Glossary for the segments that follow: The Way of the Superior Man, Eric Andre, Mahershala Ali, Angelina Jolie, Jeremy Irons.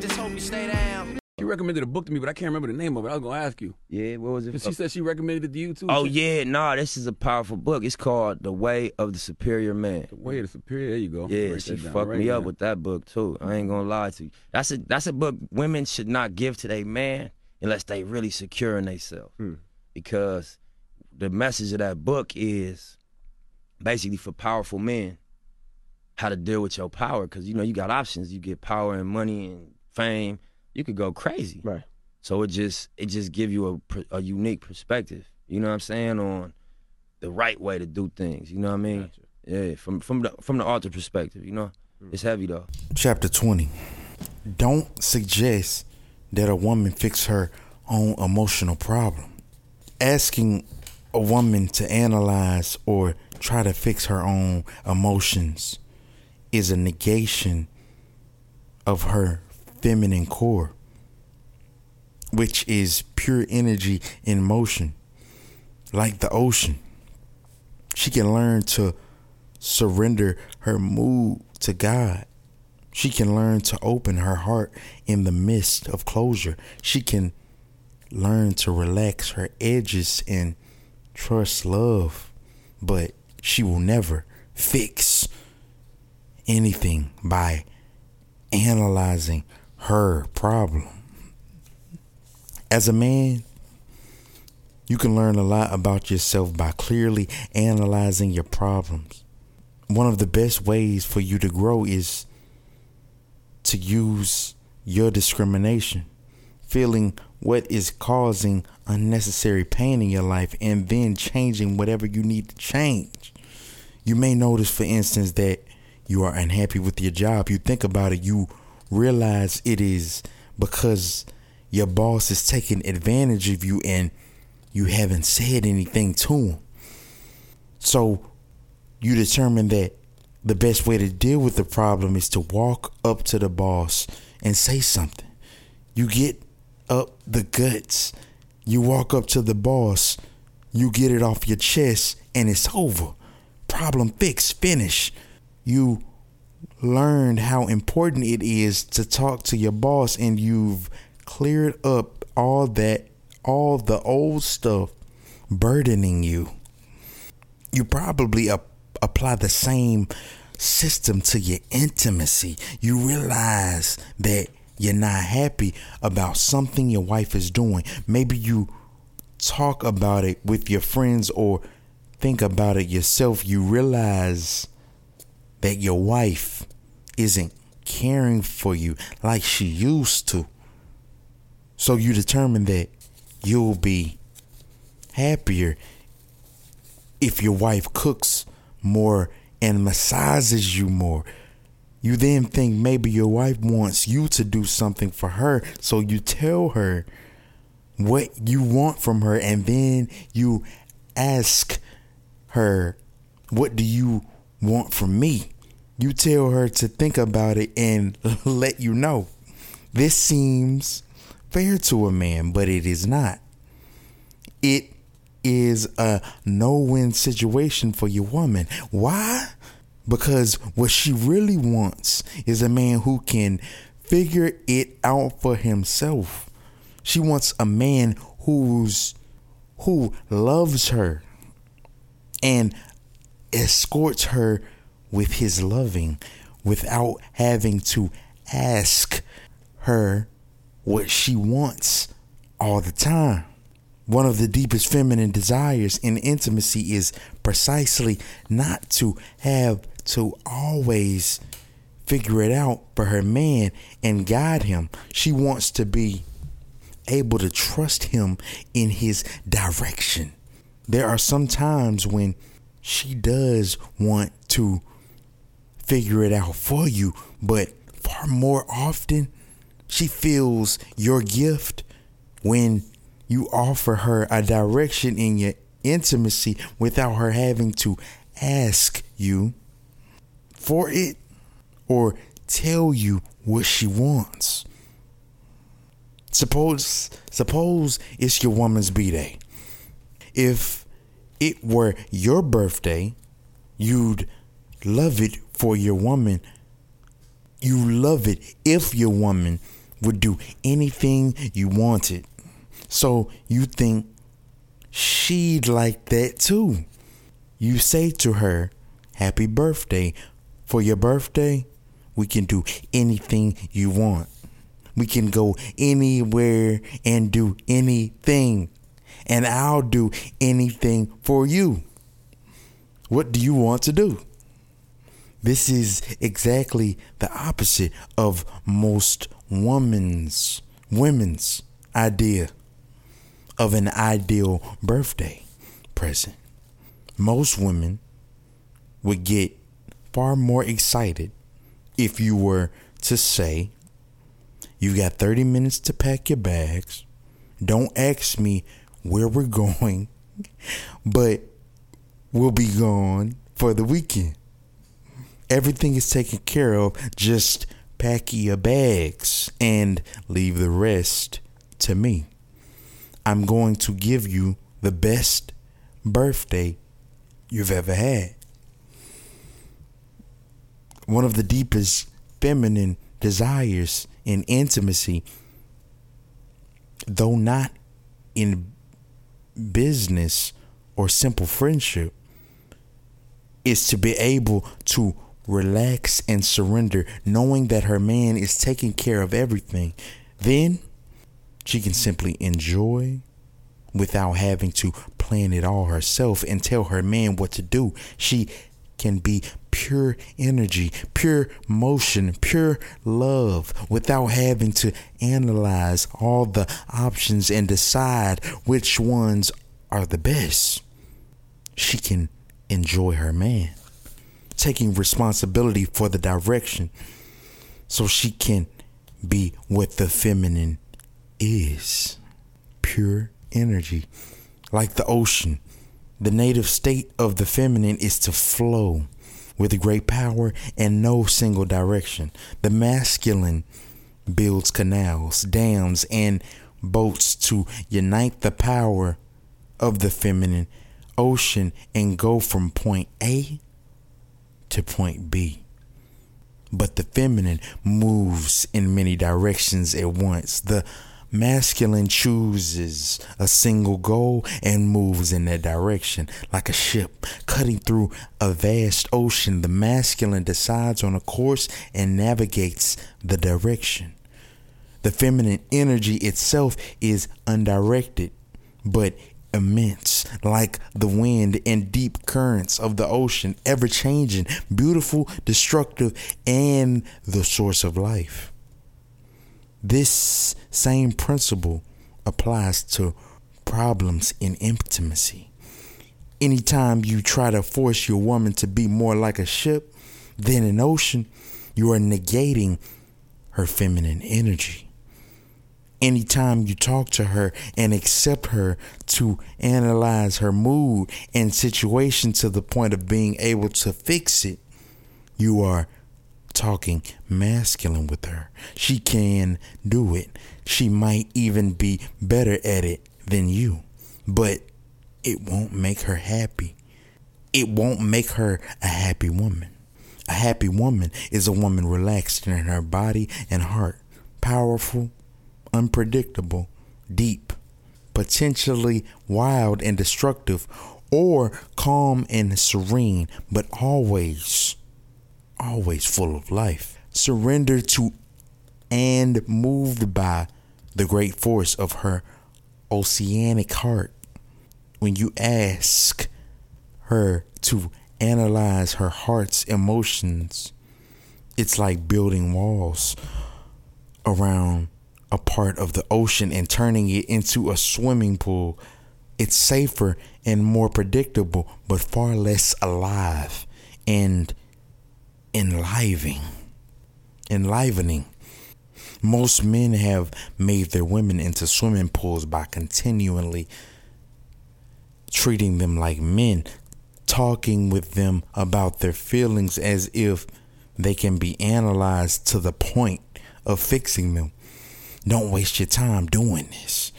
just hope you stay down. She recommended a book to me, but I can't remember the name of it. I was going to ask you. Yeah, what was it? She said she recommended it to you, too. Oh, yeah, nah, this is a powerful book. It's called The Way of the Superior Man. The Way of the Superior, there you go. Yeah, she fucked me up with that book, too. I ain't going to lie to you. That's a book women should not give to their man unless they really secure in themselves. Hmm. Because the message of that book is basically for powerful men, how to deal with your power. Because, you know, you got options. You get power and money and fame. You could go crazy, right? So it just give you a unique perspective. You know what I'm saying, on the right way to do things. You know what I mean? Gotcha. Yeah, from the author perspective. You know, It's heavy though. Chapter 20. Don't suggest that a woman fix her own emotional problem. Asking a woman to analyze or try to fix her own emotions is a negation of her feminine core, which is pure energy in motion, like the ocean. She can learn to surrender her mood to God. She can learn to open her heart in the midst of closure. She can learn to relax her edges and trust love, but she will never fix anything by analyzing her problem. As a man, you can learn a lot about yourself by clearly analyzing your problems. One of the best ways for you to grow is to use your discrimination, feeling what is causing unnecessary pain in your life and then changing whatever you need to change. You may notice, for instance, that you are unhappy with your job. You think about it, you realize it is because your boss is taking advantage of you and you haven't said anything to him. So you determine that the best way to deal with the problem is to walk up to the boss and say something. You get up the guts. You walk up to the boss. You get it off your chest and it's over. Problem fixed. Finish. You learned how important it is to talk to your boss, and you've cleared up all the old stuff burdening you. You probably apply the same system to your intimacy. You realize that you're not happy about something your wife is doing. Maybe you talk about it with your friends or think about it yourself. You realize that your wife isn't caring for you like she used to. So you determine that you'll be happier if your wife cooks more and massages you more. You then think maybe your wife wants you to do something for her. So you tell her what you want from her, and then you ask her, what do you want from me? You tell her to think about it and let you know. This seems fair to a man, but it is not. It is a no-win situation for your woman. Why? Because what she really wants is a man who can figure it out for himself. She wants a man who loves her and escorts her with his loving without having to ask her what she wants all the time. One of the deepest feminine desires in intimacy is precisely not to have to always figure it out for her man and guide him. She wants to be able to trust him in his direction. There are some times when she does want to figure it out for you, but far more often, she feels your gift when you offer her a direction in your intimacy without her having to ask you for it or tell you what she wants. Suppose it's your woman's b-day. If it were your birthday, you'd love it for your woman. You love it if your woman would do anything you wanted. So you think she'd like that too. You say to her, happy birthday. For your birthday, we can do anything you want. We can go anywhere and do anything. And I'll do anything for you. What do you want to do? This is exactly the opposite of most women's idea of an ideal birthday present. Most women would get far more excited if you were to say, you got 30 minutes to pack your bags. Don't ask me where we're going, but we'll be gone for the weekend. Everything is taken care of. Just pack your bags and leave the rest to me. I'm going to give you the best birthday you've ever had. One of the deepest feminine desires in intimacy, though not in business or simple friendship, is to be able to relax and surrender, knowing that her man is taking care of everything. Then she can simply enjoy without having to plan it all herself and tell her man what to do. She can be pure energy, pure motion, pure love without having to analyze all the options and decide which ones are the best. She can enjoy her man, taking responsibility for the direction, so she can be what the feminine is. Pure energy, like the ocean. The native state of the feminine is to flow with great power and no single direction. The masculine builds canals, dams, and boats to unite the power of the feminine ocean and go from point A to point B. But the feminine moves in many directions at once. The masculine chooses a single goal and moves in that direction like a ship cutting through a vast ocean. The masculine decides on a course and navigates the direction. The feminine energy itself is undirected but immense, like the wind and deep currents of the ocean, ever-changing, beautiful, destructive, and the source of life. This same principle applies to problems in intimacy. Anytime you try to force your woman to be more like a ship than an ocean, you are negating her feminine energy. Anytime you talk to her and accept her to analyze her mood and situation to the point of being able to fix it, you are talking masculine with her. She can do it. She might even be better at it than you, but it won't make her happy. It won't make her a happy woman. A happy woman is a woman relaxed in her body and heart, powerful, unpredictable, deep, potentially wild and destructive, or calm and serene, but always full of life, surrendered to and moved by the great force of her oceanic heart. When you ask her to analyze her heart's emotions, it's like building walls around a part of the ocean and turning it into a swimming pool. It's safer and more predictable, but far less alive and enlivening. Most men have made their women into swimming pools by continually treating them like men, talking with them about their feelings as if they can be analyzed to the point of fixing them. Don't waste your time doing this,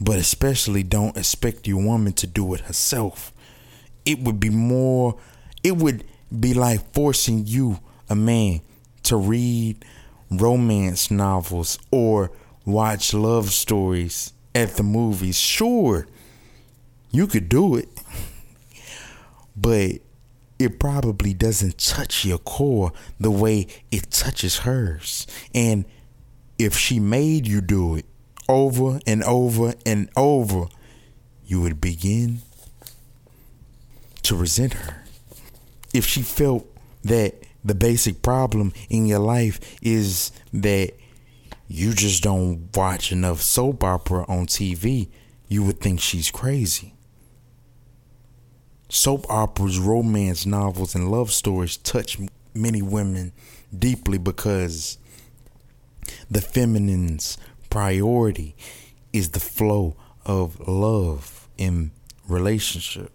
but especially don't expect your woman to do it herself. It would be like forcing you, a man, to read romance novels or watch love stories at the movies. Sure, you could do it, but it probably doesn't touch your core the way it touches hers. And if she made you do it over and over and over, you would begin to resent her. If she felt that the basic problem in your life is that you just don't watch enough soap opera on TV, you would think she's crazy. Soap operas, romance novels, and love stories touch many women deeply because the feminine's priority is the flow of love in relationship.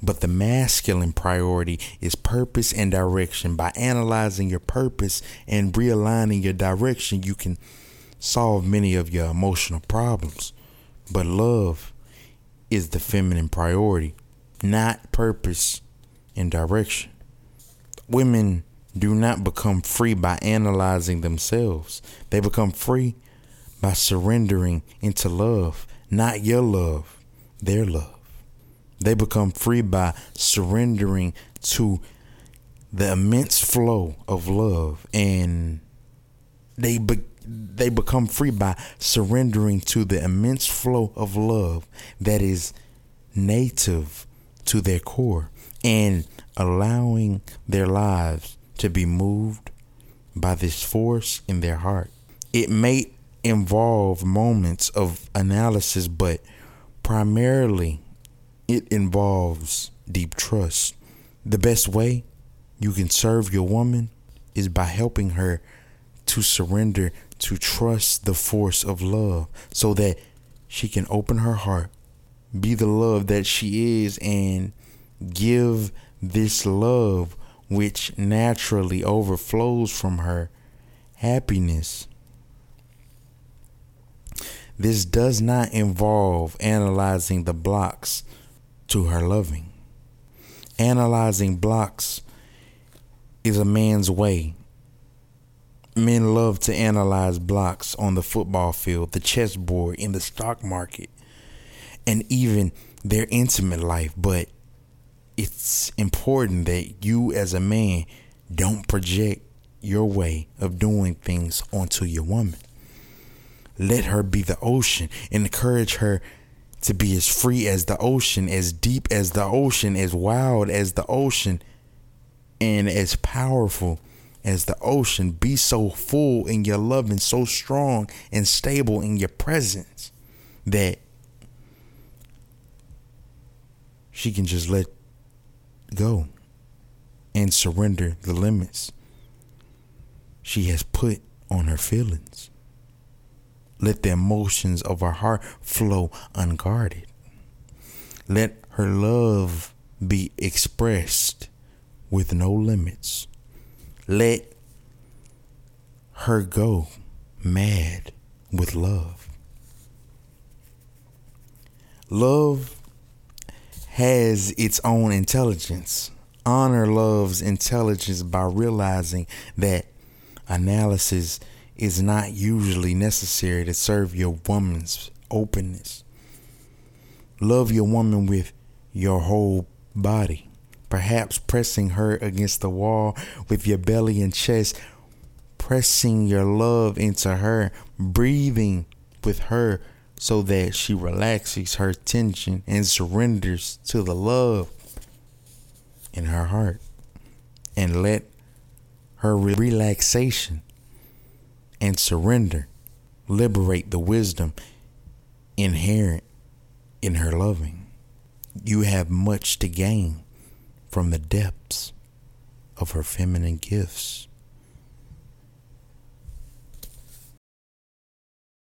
But the masculine priority is purpose and direction. By analyzing your purpose and realigning your direction, you can solve many of your emotional problems. But love is the feminine priority, not purpose and direction. Women do not become free by analyzing themselves. They become free by surrendering into love, not your love, their love. They become free by surrendering to the immense flow of love, and they become free by surrendering to the immense flow of love that is native to their core, and allowing their lives to be moved by this force in their heart. It may involve moments of analysis, but primarily it involves deep trust. The best way you can serve your woman is by helping her to surrender, to trust the force of love so that she can open her heart, be the love that she is, and give this love, which naturally overflows from her, happiness. This does not involve analyzing the blocks to her loving. Analyzing blocks is a man's way. Men love to analyze blocks on the football field, the chessboard, in the stock market, and even their intimate life. But it's important that you as a man don't project your way of doing things onto your woman. Let her be the ocean. Encourage her to be as free as the ocean, as deep as the ocean, as wild as the ocean, and as powerful as the ocean. Be so full in your love and so strong and stable in your presence that she can just let go and surrender the limits she has put on her feelings. Let the emotions of her heart flow unguarded. Let her love be expressed with no limits. Let her go mad with love. Love has its own intelligence. Honor love's intelligence by realizing that analysis is not usually necessary to serve your woman's openness. Love your woman with your whole body, perhaps pressing her against the wall with your belly and chest, pressing your love into her, breathing with her so that she relaxes her tension and surrenders to the love in her heart. And let her relaxation and surrender liberate the wisdom inherent in her loving. You have much to gain from the depths of her feminine gifts.